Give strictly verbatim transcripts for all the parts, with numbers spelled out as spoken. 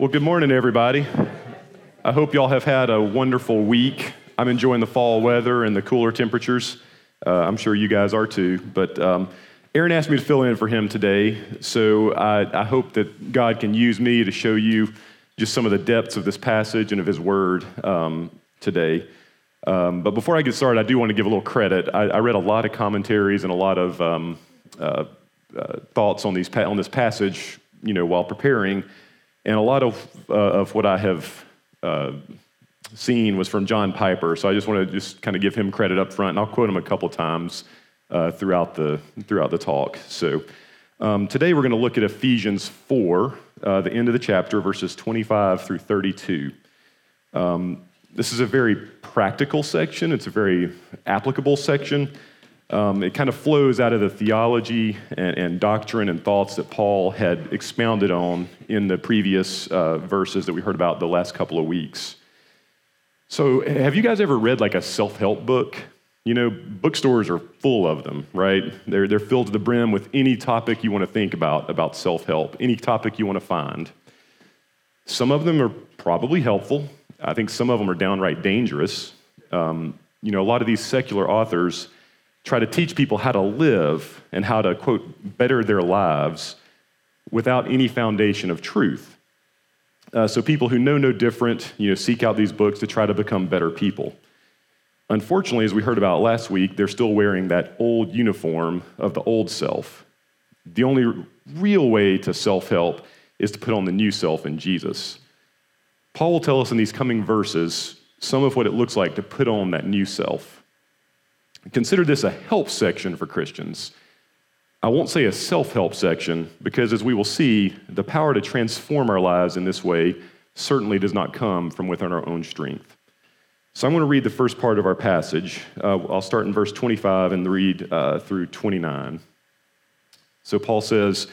Well, good morning, everybody. I hope y'all have had a wonderful week. I'm enjoying the fall weather and the cooler temperatures. Uh, I'm sure you guys are too. But um, Aaron asked me to fill in for him today, so I, I hope that God can use me to show you just some of the depths of this passage and of His Word um, today. Um, but before I get started, I do want to give a little credit. I, I read a lot of commentaries and a lot of um, uh, uh, thoughts on these on this passage, you know, while preparing. And a lot of uh, of what I have uh, seen was from John Piper, so I just want to just kind of give him credit up front, and I'll quote him a couple times uh, throughout the throughout the talk. So um, today we're going to look at Ephesians four, uh, the end of the chapter, verses twenty-five through thirty-two. Um, this is a very practical section. It's a very applicable section. Um, it kind of flows out of the theology and, and doctrine and thoughts that Paul had expounded on in the previous uh, verses that we heard about the last couple of weeks. So have you guys ever read like a self-help book? You know, bookstores are full of them, right? They're, they're filled to the brim with any topic you want to think about, about self-help, any topic you want to find. Some of them are probably helpful. I think some of them are downright dangerous. Um, you know, a lot of these secular authors try to teach people how to live and how to, quote, better their lives without any foundation of truth. Uh, so people who know no different, you know, seek out these books to try to become better people. Unfortunately, as we heard about last week, they're still wearing that old uniform of the old self. The only real way to self-help is to put on the new self in Jesus. Paul will tell us in these coming verses some of what it looks like to put on that new self. Consider this a help section for Christians. I won't say a self-help section because, as we will see, the power to transform our lives in this way certainly does not come from within our own strength. So I'm going to read the first part of our passage. Uh, I'll start in verse twenty-five and read uh, through twenty-nine. So Paul says,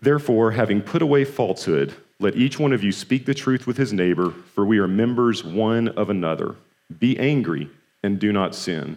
"Therefore, having put away falsehood, let each one of you speak the truth with his neighbor, for we are members one of another. Be angry and do not sin.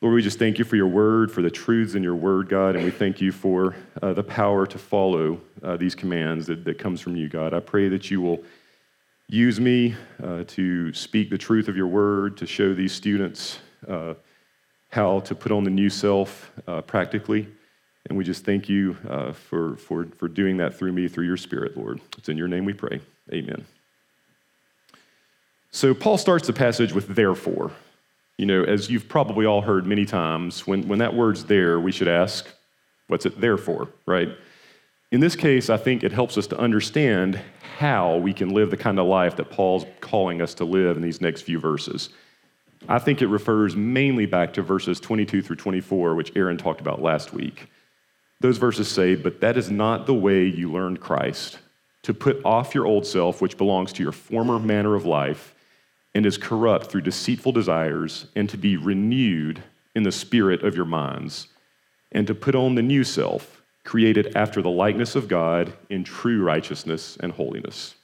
Lord, we just thank you for your word, for the truths in your word, God, and we thank you for uh, the power to follow uh, these commands that, that comes from you, God. I pray that you will use me uh, to speak the truth of your word, to show these students uh, how to put on the new self uh, practically, and we just thank you uh, for, for, for doing that through me, through your Spirit, Lord. It's in your name we pray. Amen. So Paul starts the passage with "therefore." You know, as you've probably all heard many times, when, when that word's there, we should ask, what's it there for, right? In this case, I think it helps us to understand how we can live the kind of life that Paul's calling us to live in these next few verses. I think it refers mainly back to verses twenty-two through twenty-four, which Aaron talked about last week. Those verses say, "But that is not the way you learned Christ, to put off your old self, which belongs to your former manner of life, and is corrupt through deceitful desires, and to be renewed in the spirit of your minds, and to put on the new self, created after the likeness of God in true righteousness and holiness."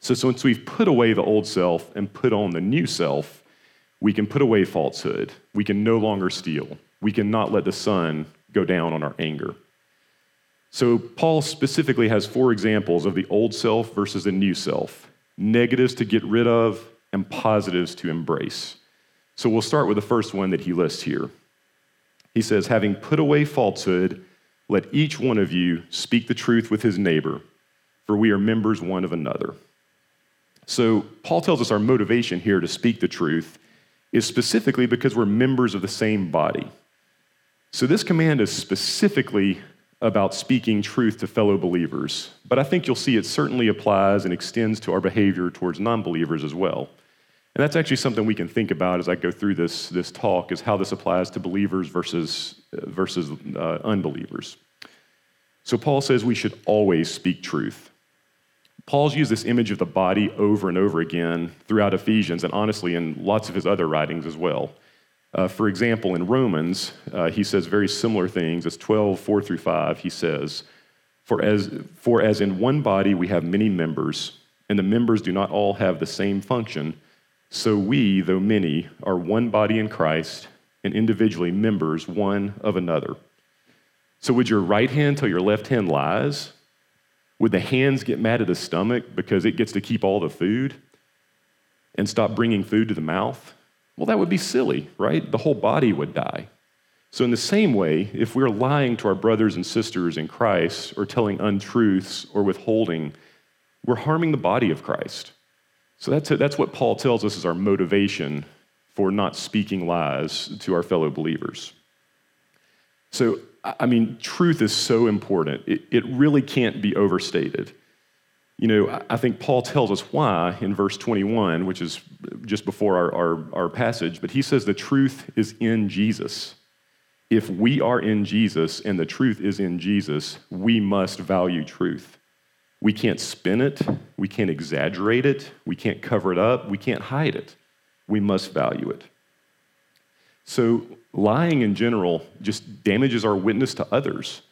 So, so once we've put away the old self and put on the new self, we can put away falsehood. We can no longer steal. We cannot let the sun go down on our anger. So Paul specifically has four examples of the old self versus the new self, negatives to get rid of, and positives to embrace. So we'll start with the first one that he lists here. He says, "Having put away falsehood, let each one of you speak the truth with his neighbor, for we are members one of another." So Paul tells us our motivation here to speak the truth is specifically because we're members of the same body. So this command is specifically about speaking truth to fellow believers, but I think you'll see it certainly applies and extends to our behavior towards non-believers as well. And that's actually something we can think about as I go through this, this talk, is how this applies to believers versus, versus uh, unbelievers. So Paul says we should always speak truth. Paul's used this image of the body over and over again throughout Ephesians, and honestly in lots of his other writings as well. Uh, for example, in Romans, uh, he says very similar things. It's twelve, four through five, he says, for as, for as in one body we have many members, and the members do not all have the same function, so we, though many, are one body in Christ, and individually members one of another. So would your right hand tell your left hand lies? Would the hands get mad at the stomach because it gets to keep all the food and stop bringing food to the mouth? Well, that would be silly, right? The whole body would die. So in the same way, if we're lying to our brothers and sisters in Christ or telling untruths or withholding, we're harming the body of Christ. So that's, that's what Paul tells us is our motivation for not speaking lies to our fellow believers. So I mean, truth is so important. It, it really can't be overstated. You know, I think Paul tells us why in verse twenty-one, which is just before our, our, our passage, but he says the truth is in Jesus. If we are in Jesus and the truth is in Jesus, we must value truth. We can't spin it. We can't exaggerate it. We can't cover it up. We can't hide it. We must value it. So lying in general just damages our witness to others.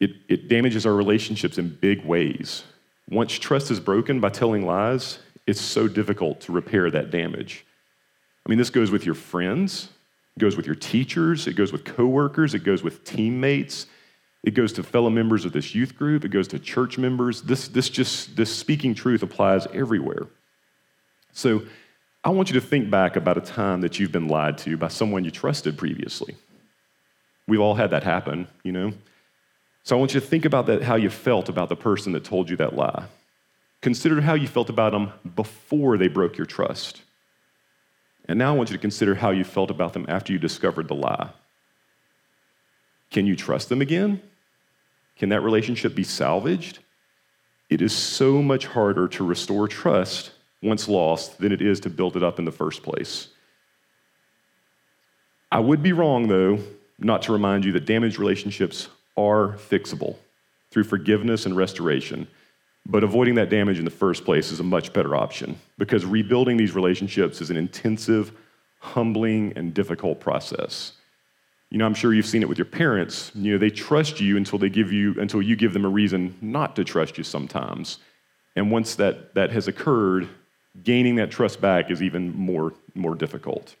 It, it damages our relationships in big ways. Once trust is broken by telling lies, it's so difficult to repair that damage. I mean, this goes with your friends, it goes with your teachers, it goes with coworkers, it goes with teammates, it goes to fellow members of this youth group, it goes to church members. This, this just, this speaking truth applies everywhere. So I want you to think back about a time that you've been lied to by someone you trusted previously. We've all had that happen, you know? So I want you to think about that, how you felt about the person that told you that lie. Consider how you felt about them before they broke your trust. And now I want you to consider how you felt about them after you discovered the lie. Can you trust them again? Can that relationship be salvaged? It is so much harder to restore trust once lost than it is to build it up in the first place. I would be wrong, though, not to remind you that damaged relationships are fixable through forgiveness and restoration, but avoiding that damage in the first place is a much better option because rebuilding these relationships is an intensive, humbling, and difficult process. You know, I'm sure you've seen it with your parents. You know, they trust you until they give you, until you give them a reason not to trust you sometimes. And once that, that has occurred, gaining that trust back is even more, more difficult.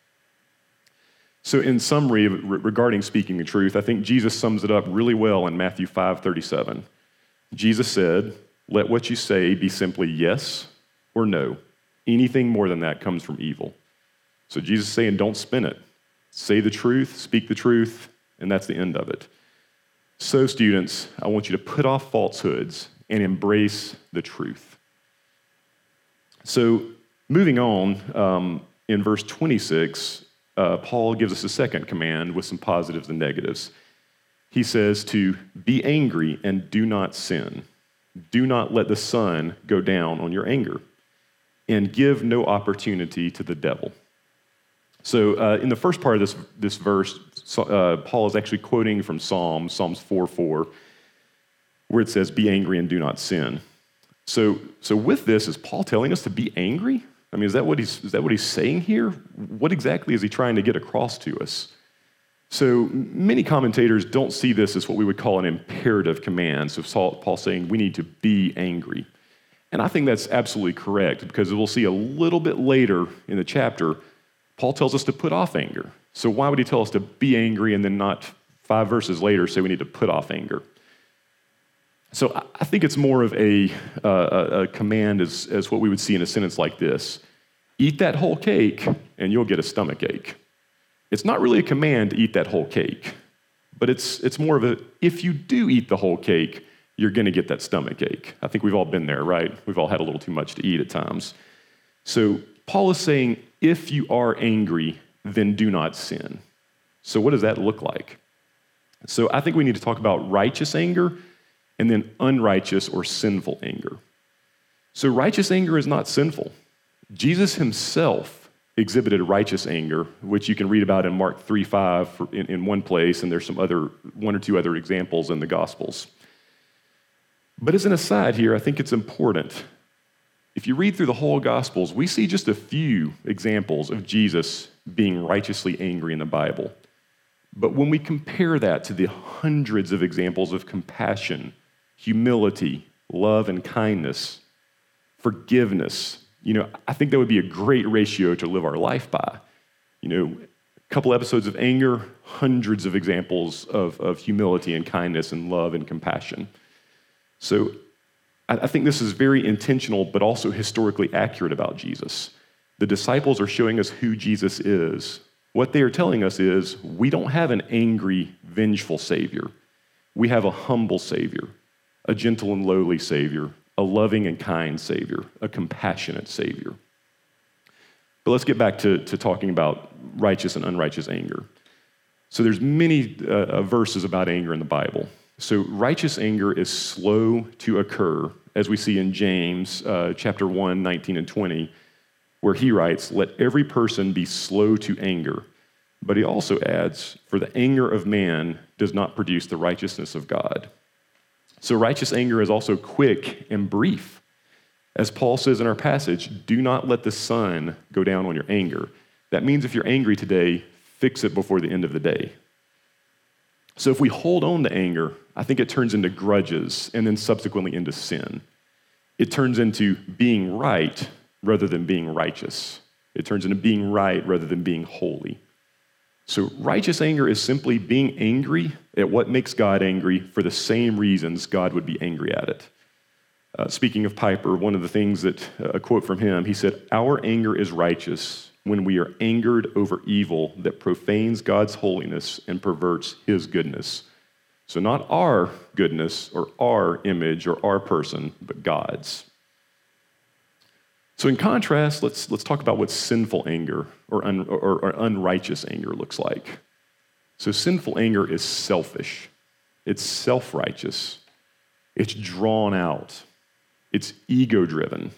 So in summary, re- regarding speaking the truth, I think Jesus sums it up really well in Matthew five thirty-seven. Jesus said, let what you say be simply yes or no. Anything more than that comes from evil. So Jesus is saying, don't spin it. Say the truth, speak the truth, and that's the end of it. So students, I want you to put off falsehoods and embrace the truth. So moving on, um, in verse twenty-six, uh, Paul gives us a second command with some positives and negatives. He says to be angry and do not sin. Do not let the sun go down on your anger, and give no opportunity to the devil. So uh, in the first part of this, this verse, uh, Paul is actually quoting from Psalm, Psalms four four, where it says, be angry and do not sin. So so with this, is Paul telling us to be angry? I mean, is that what he's is that what he's saying here? What exactly is he trying to get across to us? So many commentators don't see this as what we would call an imperative command. So Paul's saying we need to be angry. And I think that's absolutely correct, because we'll see a little bit later in the chapter, Paul tells us to put off anger. So why would he tell us to be angry and then not five verses later say we need to put off anger? So I think it's more of a, uh, a command as, as what we would see in a sentence like this. Eat that whole cake and you'll get a stomach ache. It's not really a command to eat that whole cake, but it's it's more of a, if you do eat the whole cake, you're going to get that stomach ache. I think we've all been there, right? We've all had a little too much to eat at times. So Paul is saying, if you are angry, then do not sin. So what does that look like? So I think we need to talk about righteous anger and then unrighteous or sinful anger. So righteous anger is not sinful. Jesus himself exhibited righteous anger, which you can read about in Mark three five in, in one place, and there's some other, one or two other examples in the Gospels. But as an aside here, I think it's important. If you read through the whole Gospels, we see just a few examples of Jesus being righteously angry in the Bible. But when we compare that to the hundreds of examples of compassion, humility, love and kindness, forgiveness, you know, I think that would be a great ratio to live our life by. You know, a couple episodes of anger, hundreds of examples of, of humility and kindness and love and compassion. So I think this is very intentional, but also historically accurate about Jesus. The disciples are showing us who Jesus is. What they are telling us is we don't have an angry, vengeful Savior. We have a humble Savior, a gentle and lowly Savior, a loving and kind Savior, a compassionate Savior. But let's get back to, to talking about righteous and unrighteous anger. So there's many uh, verses about anger in the Bible. So righteous anger is slow to occur, as we see in James uh, chapter one, nineteen and twenty, where he writes, "Let every person be slow to anger." But he also adds, "For the anger of man does not produce the righteousness of God." So righteous anger is also quick and brief. As Paul says in our passage, do not let the sun go down on your anger. That means if you're angry today, fix it before the end of the day. So if we hold on to anger, I think it turns into grudges and then subsequently into sin. It turns into being right rather than being righteous. It turns into being right rather than being holy. So righteous anger is simply being angry at what makes God angry for the same reasons God would be angry at it. Uh, speaking of Piper, one of the things that, uh, a quote from him, he said, "Our anger is righteous when we are angered over evil that profanes God's holiness and perverts his goodness." So not our goodness or our image or our person, but God's. So in contrast, let's let's talk about what sinful anger or, un, or, or unrighteous anger looks like. So sinful anger is selfish. It's self-righteous. It's drawn out. It's ego-driven.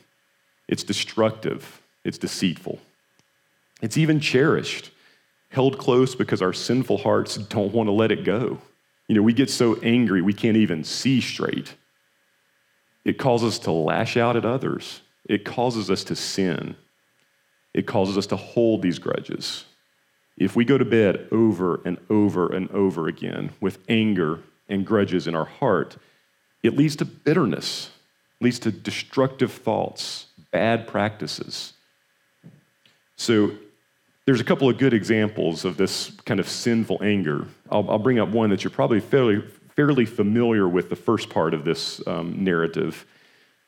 It's destructive. It's deceitful. It's even cherished, held close because our sinful hearts don't want to let it go. You know, we get so angry we can't even see straight. It causes us to lash out at others. It causes us to sin. It causes us to hold these grudges. If we go to bed over and over and over again with anger and grudges in our heart, it leads to bitterness, leads to destructive thoughts, bad practices. So there's a couple of good examples of this kind of sinful anger. I'll, I'll bring up one that you're probably fairly, fairly familiar with the first part of this um, narrative.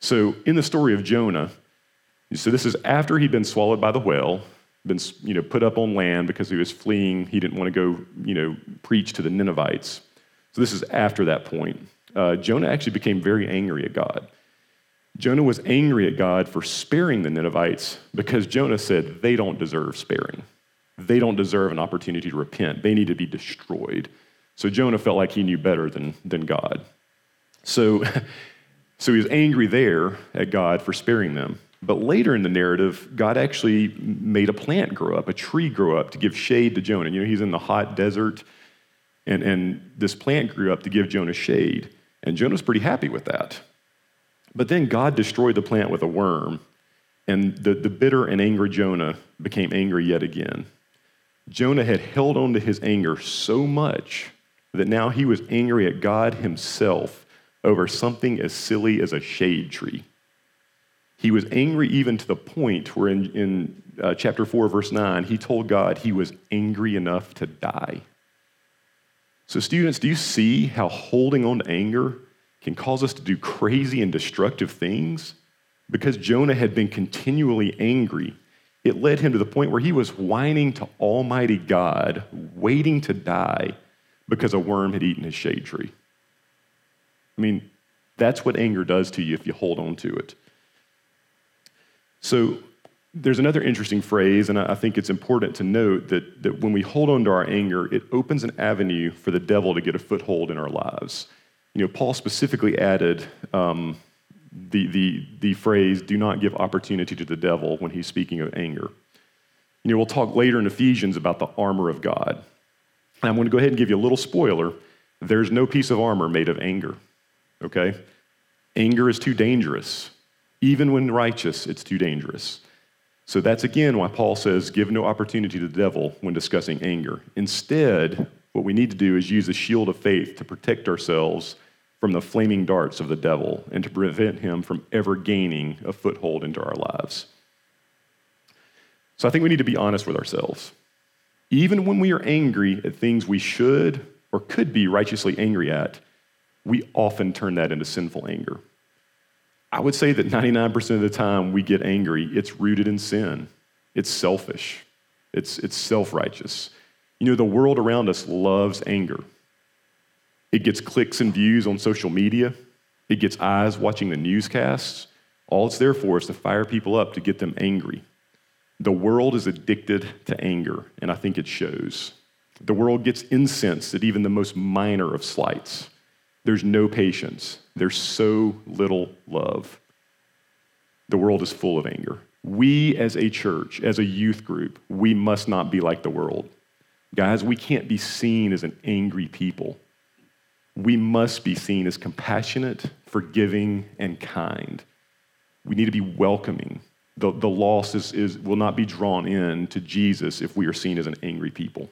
So in the story of Jonah, so this is after he'd been swallowed by the whale, been you know put up on land because he was fleeing. He didn't want to go you know preach to the Ninevites. So this is after that point. Uh, Jonah actually became very angry at God. Jonah was angry at God for sparing the Ninevites because Jonah said they don't deserve sparing. They don't deserve an opportunity to repent. They need to be destroyed. So Jonah felt like he knew better than, than God. So... So he was angry there at God for sparing them. But later in the narrative, God actually made a plant grow up, a tree grow up to give shade to Jonah. You know, he's in the hot desert, and, and this plant grew up to give Jonah shade. And Jonah's pretty happy with that. But then God destroyed the plant with a worm, and the, the bitter and angry Jonah became angry yet again. Jonah had held on to his anger so much that now he was angry at God himself over something as silly as a shade tree. He was angry even to the point where in, in uh, chapter four, verse nine, he told God he was angry enough to die. So students, do you see how holding on to anger can cause us to do crazy and destructive things? Because Jonah had been continually angry, it led him to the point where he was whining to Almighty God, waiting to die because a worm had eaten his shade tree. I mean, that's what anger does to you if you hold on to it. So there's another interesting phrase, and I think it's important to note that, that when we hold on to our anger, it opens an avenue for the devil to get a foothold in our lives. You know, Paul specifically added um, the, the, the phrase, do not give opportunity to the devil when he's speaking of anger. You know, we'll talk later in Ephesians about the armor of God. And I'm going to go ahead and give you a little spoiler. There's no piece of armor made of anger. Okay? Anger is too dangerous. Even when righteous, it's too dangerous. So that's again why Paul says, give no opportunity to the devil when discussing anger. Instead, what we need to do is use the shield of faith to protect ourselves from the flaming darts of the devil and to prevent him from ever gaining a foothold into our lives. So I think we need to be honest with ourselves. Even when we are angry at things we should or could be righteously angry at, we often turn that into sinful anger. I would say that ninety-nine percent of the time we get angry, it's rooted in sin. It's selfish. It's, it's self-righteous. You know, the world around us loves anger. It gets clicks and views on social media. It gets eyes watching the newscasts. All it's there for is to fire people up to get them angry. The world is addicted to anger, and I think it shows. The world gets incensed at even the most minor of slights. There's no patience. There's so little love. The world is full of anger. We as a church, as a youth group, we must not be like the world. Guys, we can't be seen as an angry people. We must be seen as compassionate, forgiving, and kind. We need to be welcoming. The, the lost is, is, will not be drawn in to Jesus if we are seen as an angry people.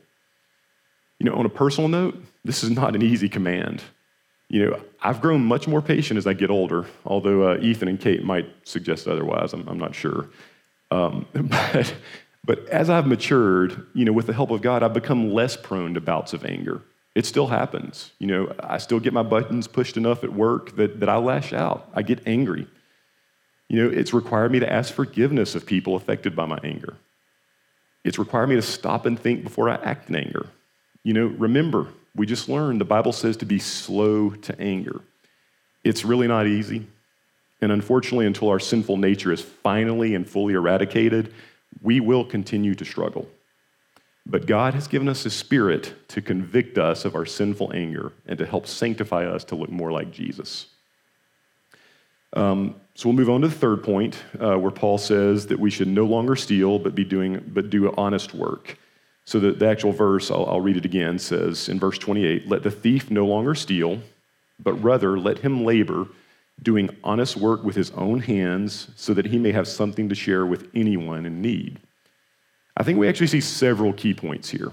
You know, on a personal note, this is not an easy command. You know, I've grown much more patient as I get older, although uh, Ethan and Kate might suggest otherwise. I'm, I'm not sure. Um, but, but as I've matured, you know, with the help of God, I've become less prone to bouts of anger. It still happens. You know, I still get my buttons pushed enough at work that, that I lash out. I get angry. You know, it's required me to ask forgiveness of people affected by my anger. It's required me to stop and think before I act in anger. You know, remember, we just learned the Bible says to be slow to anger. It's really not easy. And unfortunately, until our sinful nature is finally and fully eradicated, we will continue to struggle. But God has given us His Spirit to convict us of our sinful anger and to help sanctify us to look more like Jesus. Um, so we'll move on to the third point, uh, where Paul says that we should no longer steal, but be doing, but do honest work. So the, the actual verse, I'll, I'll read it again, says in verse twenty-eight, let the thief no longer steal, but rather let him labor, doing honest work with his own hands, so that he may have something to share with anyone in need. I think we actually see several key points here.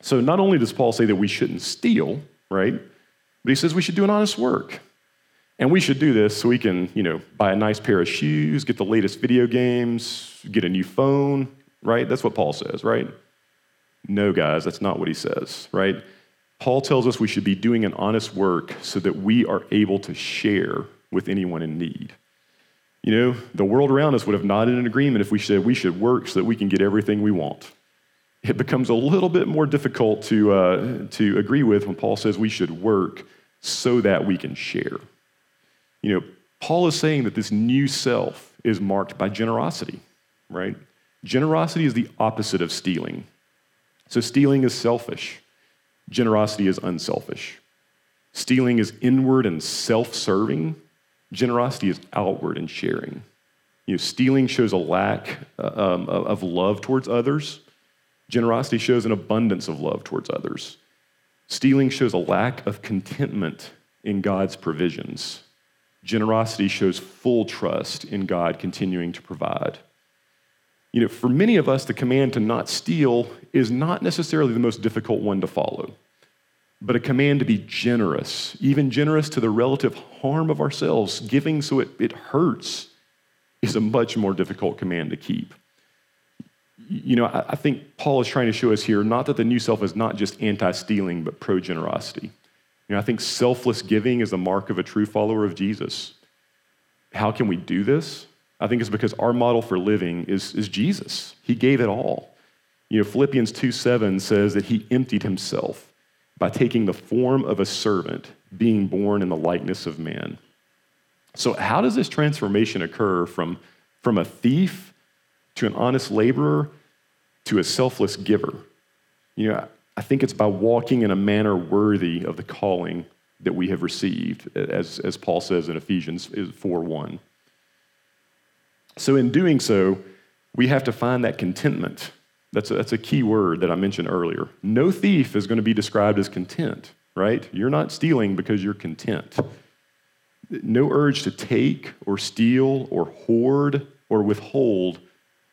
So not only does Paul say that we shouldn't steal, right, but he says we should do an honest work. And we should do this so we can, you know, buy a nice pair of shoes, get the latest video games, get a new phone, right? That's what Paul says, right? No, guys, that's not what he says, right? Paul tells us we should be doing an honest work so that we are able to share with anyone in need. You know, the world around us would have nodded in agreement if we said we should work so that we can get everything we want. It becomes a little bit more difficult to uh, to agree with when Paul says we should work so that we can share. You know, Paul is saying that this new self is marked by generosity, right? Generosity is the opposite of stealing. So stealing is selfish. Generosity is unselfish. Stealing is inward and self-serving. Generosity is outward and sharing. You know, stealing shows a lack um, of love towards others. Generosity shows an abundance of love towards others. Stealing shows a lack of contentment in God's provisions. Generosity shows full trust in God continuing to provide. You know, for many of us, the command to not steal is not necessarily the most difficult one to follow, but a command to be generous, even generous to the relative harm of ourselves, giving so it, it hurts, is a much more difficult command to keep. You know, I, I think Paul is trying to show us here not that the new self is not just anti-stealing, but pro-generosity. You know, I think selfless giving is the mark of a true follower of Jesus. How can we do this? I think it's because our model for living is, is Jesus. He gave it all. You know, Philippians two seven says that he emptied himself by taking the form of a servant, being born in the likeness of man. So how does this transformation occur from, from a thief to an honest laborer to a selfless giver? You know, I think it's by walking in a manner worthy of the calling that we have received, as, as Paul says in Ephesians four one. So in doing so, we have to find that contentment. That's a, that's a key word that I mentioned earlier. No thief is going to be described as content, right? You're not stealing because you're content. No urge to take or steal or hoard or withhold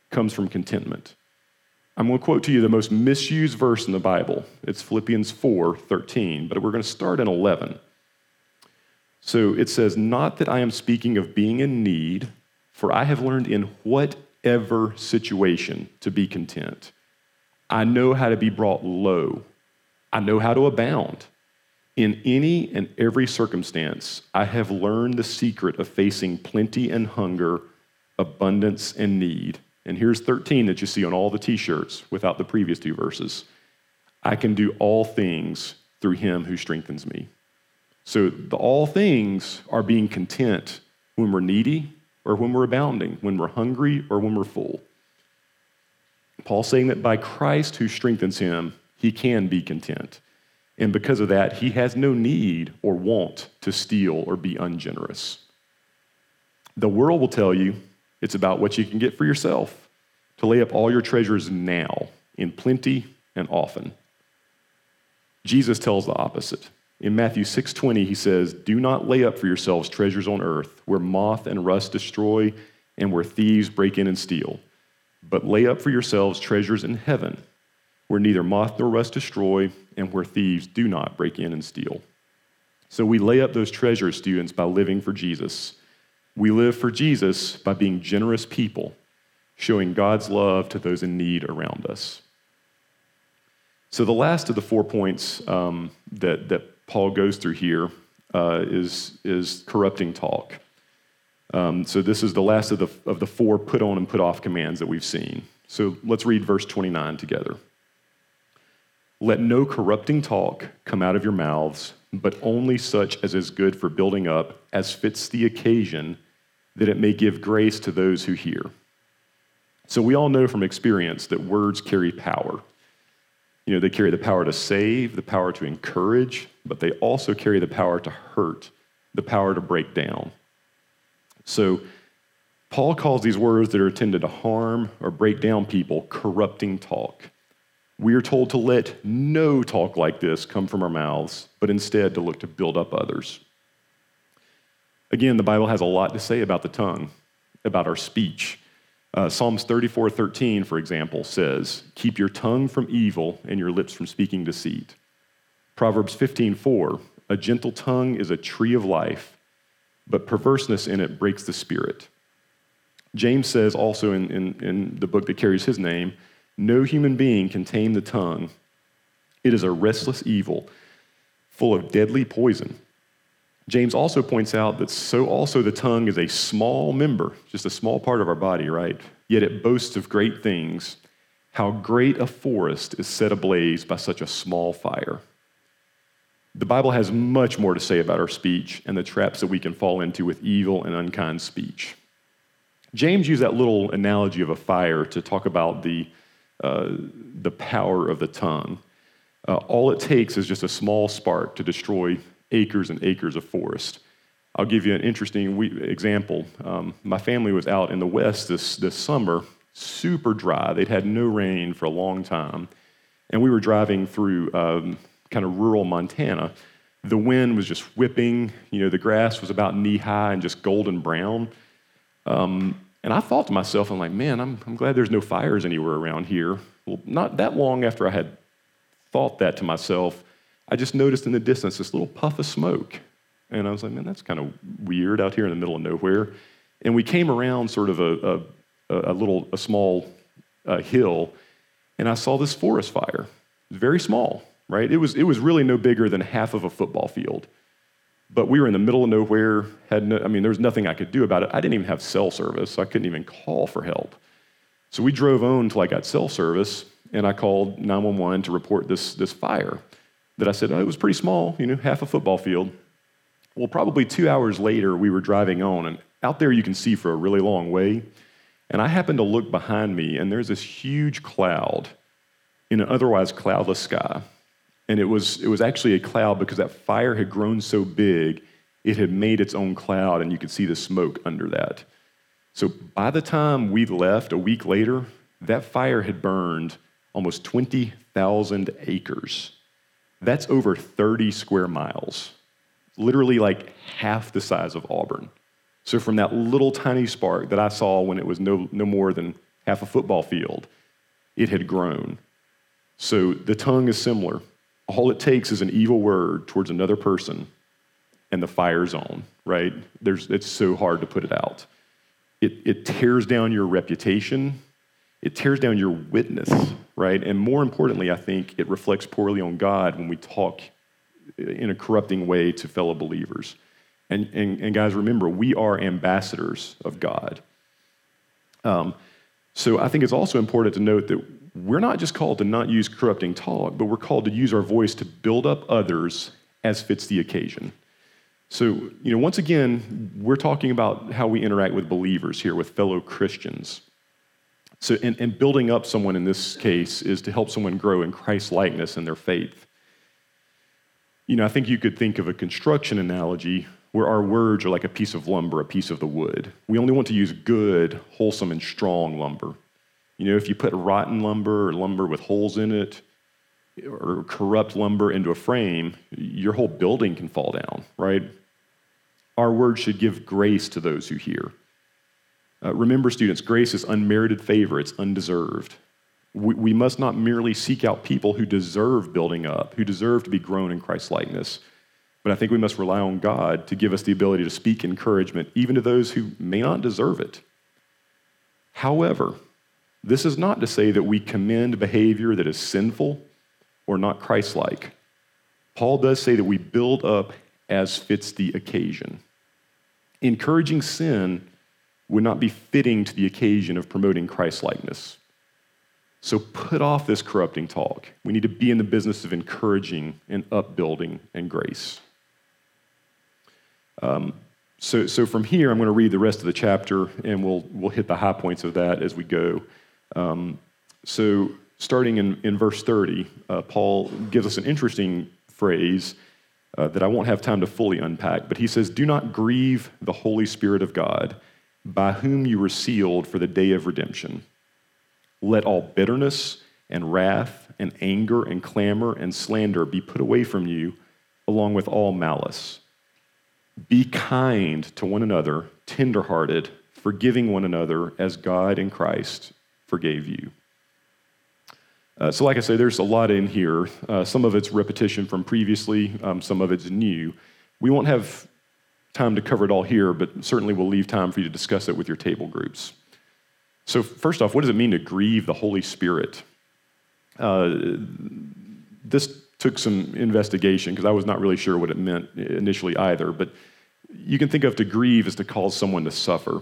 comes from contentment. I'm going to quote to you the most misused verse in the Bible. It's Philippians four thirteen, but we're going to start in eleven. So it says, "Not that I am speaking of being in need, for I have learned in whatever situation to be content. I know how to be brought low. I know how to abound. In any and every circumstance, I have learned the secret of facing plenty and hunger, abundance and need." And here's thirteen that you see on all the t-shirts without the previous two verses. "I can do all things through him who strengthens me." So the all things are being content when we're needy or when we're abounding, when we're hungry or when we're full. Paul's saying that by Christ who strengthens him, he can be content. And because of that, he has no need or want to steal or be ungenerous. The world will tell you it's about what you can get for yourself, to lay up all your treasures now, in plenty and often. Jesus tells the opposite. In Matthew six twenty, he says, "Do not lay up for yourselves treasures on earth, where moth and rust destroy, and where thieves break in and steal. But lay up for yourselves treasures in heaven, where neither moth nor rust destroy, and where thieves do not break in and steal." So we lay up those treasures, students, by living for Jesus. We live for Jesus by being generous people, showing God's love to those in need around us. So the last of the four points um, that, that Paul goes through here uh, is, is corrupting talk. Um, so this is the last of the, of the four put on and put off commands that we've seen. So let's read verse twenty-nine together. "Let no corrupting talk come out of your mouths, but only such as is good for building up, as fits the occasion, that it may give grace to those who hear." So we all know from experience that words carry power. You know, they carry the power to save, the power to encourage, but they also carry the power to hurt, the power to break down. So Paul calls these words that are intended to harm or break down people corrupting talk. We are told to let no talk like this come from our mouths, but instead to look to build up others. Again, the Bible has a lot to say about the tongue, about our speech. Uh, Psalms thirty-four thirteen, for example, says, "Keep your tongue from evil and your lips from speaking deceit." Proverbs fifteen four, "A gentle tongue is a tree of life, but perverseness in it breaks the spirit." James says also in, in, in the book that carries his name, "No human being can tame the tongue. It is a restless evil, full of deadly poison." James also points out that so also the tongue is a small member, just a small part of our body, right? "Yet it boasts of great things. How great a forest is set ablaze by such a small fire." The Bible has much more to say about our speech and the traps that we can fall into with evil and unkind speech. James used that little analogy of a fire to talk about the Uh, the power of the tongue. Uh, all it takes is just a small spark to destroy acres and acres of forest. I'll give you an interesting we- example. Um, my family was out in the West this, this summer, super dry. They'd had no rain for a long time. And we were driving through um, kind of rural Montana. The wind was just whipping. You know, the grass was about knee high and just golden brown. Um, And I thought to myself, I'm like, man, I'm, I'm glad there's no fires anywhere around here. Well, not that long after I had thought that to myself, I just noticed in the distance this little puff of smoke. And I was like, man, that's kind of weird out here in the middle of nowhere. And we came around sort of a, a, a little, a small uh, hill, and I saw this forest fire. It was very small, right? It was, it was really no bigger than half of a football field. But we were in the middle of nowhere, had no, I mean, there was nothing I could do about it. I didn't even have cell service, so I couldn't even call for help. So we drove on until I got cell service, and I called nine one one to report this, this fire that I said, oh, it was pretty small, you know, half a football field. Well, probably two hours later, we were driving on, and out there you can see for a really long way. And I happened to look behind me, and there's this huge cloud in an otherwise cloudless sky. And it was it was actually a cloud because that fire had grown so big, it had made its own cloud, and you could see the smoke under that. So by the time we left a week later, that fire had burned almost twenty thousand acres. That's over thirty square miles. literally like half the size of Auburn. So from that little tiny spark that I saw when it was no, no more than half a football field, it had grown. So the tongue is similar. All it takes is an evil word towards another person, and the fire's on, right? There's, it's so hard to put it out. It, it tears down your reputation. It tears down your witness, right? And more importantly, I think it reflects poorly on God when we talk in a corrupting way to fellow believers. And, and, and guys, remember, we are ambassadors of God. Um, so I think it's also important to note that we're not just called to not use corrupting talk, but we're called to use our voice to build up others as fits the occasion. So, you know, once again, we're talking about how we interact with believers here, with fellow Christians. So, and, and building up someone in this case is to help someone grow in Christ's likeness in their faith. You know, I think you could think of a construction analogy where our words are like a piece of lumber, a piece of the wood. We only want to use good, wholesome, and strong lumber. You know, if you put rotten lumber or lumber with holes in it or corrupt lumber into a frame, your whole building can fall down, right? Our words should give grace to those who hear. Uh, remember, students, grace is unmerited favor. It's undeserved. We, we must not merely seek out people who deserve building up, who deserve to be grown in Christ's likeness. But I think we must rely on God to give us the ability to speak encouragement, even to those who may not deserve it. However, this is not to say that we commend behavior that is sinful or not Christ-like. Paul does say that we build up as fits the occasion. Encouraging sin would not be fitting to the occasion of promoting Christ-likeness. So put off this corrupting talk. We need to be in the business of encouraging and upbuilding and grace. Um, so, so from here, I'm going to read the rest of the chapter, and we'll we'll hit the high points of that as we go. Um, so starting in, in verse thirty, uh, Paul gives us an interesting phrase uh, that I won't have time to fully unpack, but he says, "Do not grieve the Holy Spirit of God, by whom you were sealed for the day of redemption. Let all bitterness and wrath and anger and clamor and slander be put away from you, along with all malice. Be kind to one another, tenderhearted, forgiving one another as God in Christ forgave you." Uh, so like I say, there's a lot in here. Uh, some of it's repetition from previously, um, some of it's new. We won't have time to cover it all here, but certainly we'll leave time for you to discuss it with your table groups. So first off, what does it mean to grieve the Holy Spirit? Uh, this took some investigation because I was not really sure what it meant initially either, but you can think of to grieve as to cause someone to suffer.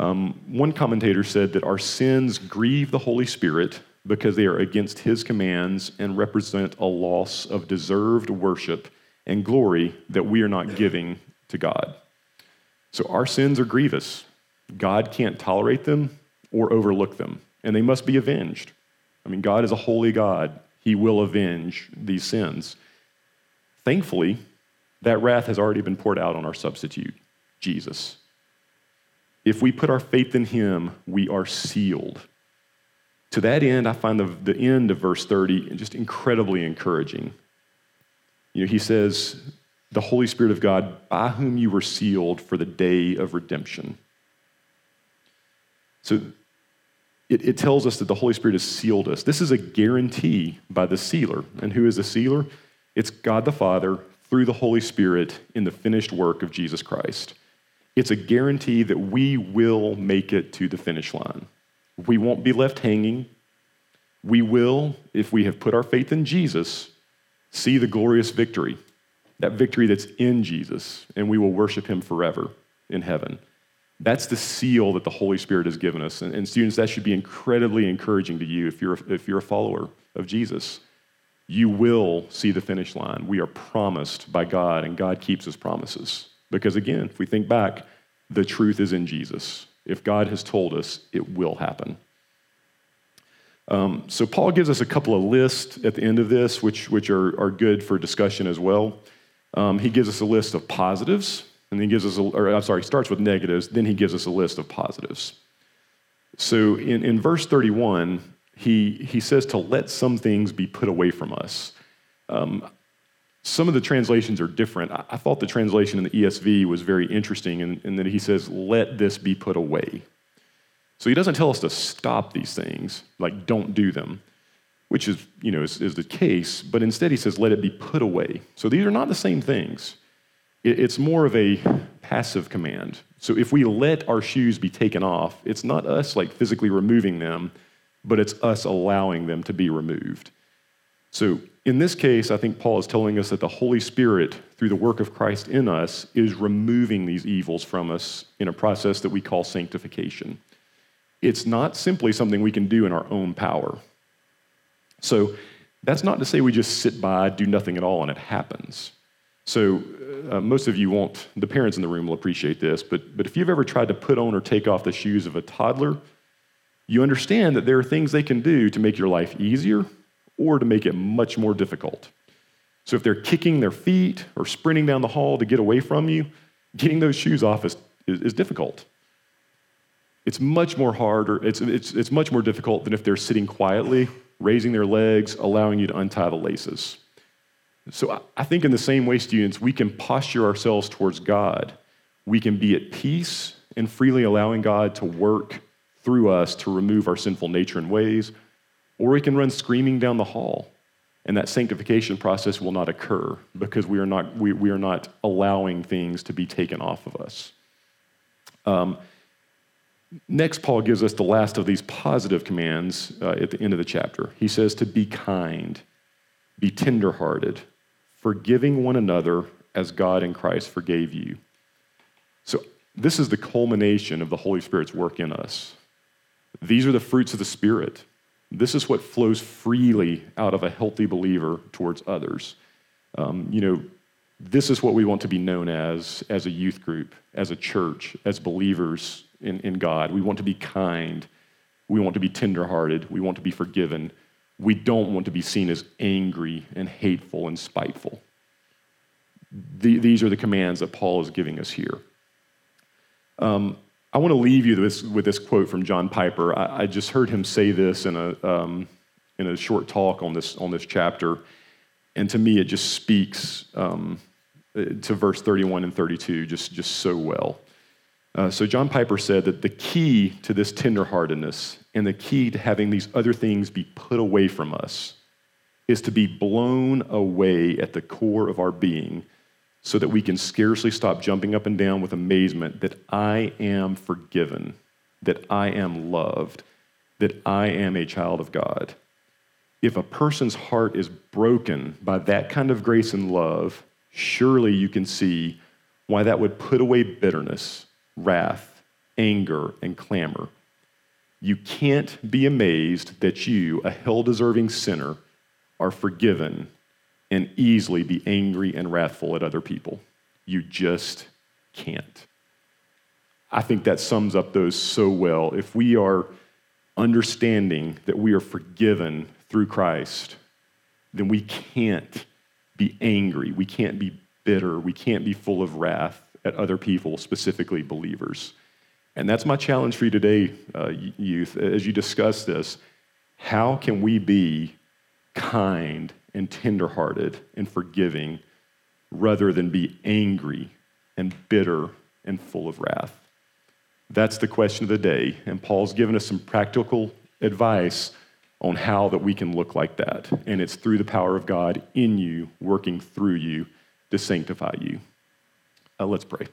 Um, one commentator said that our sins grieve the Holy Spirit because they are against his commands and represent a loss of deserved worship and glory that we are not giving to God. So our sins are grievous. God can't tolerate them or overlook them, and they must be avenged. I mean, God is a holy God. He will avenge these sins. Thankfully, that wrath has already been poured out on our substitute, Jesus. If we put our faith in him, we are sealed. To that end, I find the, the end of verse thirty just incredibly encouraging. You know, he says, "The Holy Spirit of God, by whom you were sealed for the day of redemption." So it, it tells us that the Holy Spirit has sealed us. This is a guarantee by the sealer. And who is the sealer? It's God the Father through the Holy Spirit in the finished work of Jesus Christ. It's a guarantee that we will make it to the finish line. We won't be left hanging. We will, if we have put our faith in Jesus, see the glorious victory, that victory that's in Jesus, and we will worship him forever in heaven. That's the seal that the Holy Spirit has given us. And, and students, that should be incredibly encouraging to you if you're, a, if you're a follower of Jesus. You will see the finish line. We are promised by God, and God keeps his promises. Because again, if we think back, the truth is in Jesus. If God has told us, it will happen. Um, so Paul gives us a couple of lists at the end of this, which, which are, are good for discussion as well. Um, he gives us a list of positives. And then he gives us, a, or I'm sorry, he starts with negatives, then he gives us a list of positives. So in, in verse thirty-one, he he says to let some things be put away from us. Um, Some of the translations are different. I thought the translation in the E S V was very interesting in, in that he says, let this be put away. So he doesn't tell us to stop these things, like don't do them, which is, you know, is, is the case, but instead he says, let it be put away. So these are not the same things. It, it's more of a passive command. So if we let our shoes be taken off, it's not us like physically removing them, but it's us allowing them to be removed. So in this case, I think Paul is telling us that the Holy Spirit, through the work of Christ in us, is removing these evils from us in a process that we call sanctification. It's not simply something we can do in our own power. So that's not to say we just sit by, do nothing at all, and it happens. So uh, most of you won't, the parents in the room will appreciate this, but, but if you've ever tried to put on or take off the shoes of a toddler, you understand that there are things they can do to make your life easier or to make it much more difficult. So if they're kicking their feet or sprinting down the hall to get away from you, getting those shoes off is, is, is difficult. It's much more harder, it's, it's, it's much more difficult than if they're sitting quietly, raising their legs, allowing you to untie the laces. So I, I think in the same way, students, we can posture ourselves towards God. We can be at peace and freely allowing God to work through us to remove our sinful nature and ways, or we can run screaming down the hall, and that sanctification process will not occur because we are not we, we are not allowing things to be taken off of us. Um, Next, Paul gives us the last of these positive commands uh, at the end of the chapter. He says to be kind, be tenderhearted, forgiving one another as God in Christ forgave you. So this is the culmination of the Holy Spirit's work in us. These are the fruits of the Spirit. This is what flows freely out of a healthy believer towards others. Um, you know, this is what we want to be known as, as a youth group, as a church, as believers In, in God. We want to be kind. We want to be tenderhearted. We want to be forgiven. We don't want to be seen as angry and hateful and spiteful. The, these are the commands that Paul is giving us here. Um, I want to leave you this, with this quote from John Piper. I, I just heard him say this in a um, in a short talk on this on this chapter, and to me it just speaks um, to verse thirty-one and thirty-two just just so well. Uh, so John Piper said that the key to this tenderheartedness and the key to having these other things be put away from us is to be blown away at the core of our being so that we can scarcely stop jumping up and down with amazement that I am forgiven, that I am loved, that I am a child of God. If a person's heart is broken by that kind of grace and love, surely you can see why that would put away bitterness, wrath, anger, and clamor. You can't be amazed that you, a hell-deserving sinner, are forgiven and easily be angry and wrathful at other people. You just can't. I think that sums up those so well. If we are understanding that we are forgiven through Christ, then we can't be angry. We can't be bitter. We can't be full of wrath at other people, specifically believers. And that's my challenge for you today, uh, youth, as you discuss this. How can we be kind and tenderhearted and forgiving rather than be angry and bitter and full of wrath? That's the question of the day, and Paul's given us some practical advice on how that we can look like that, and it's through the power of God in you, working through you to sanctify you. Let's pray.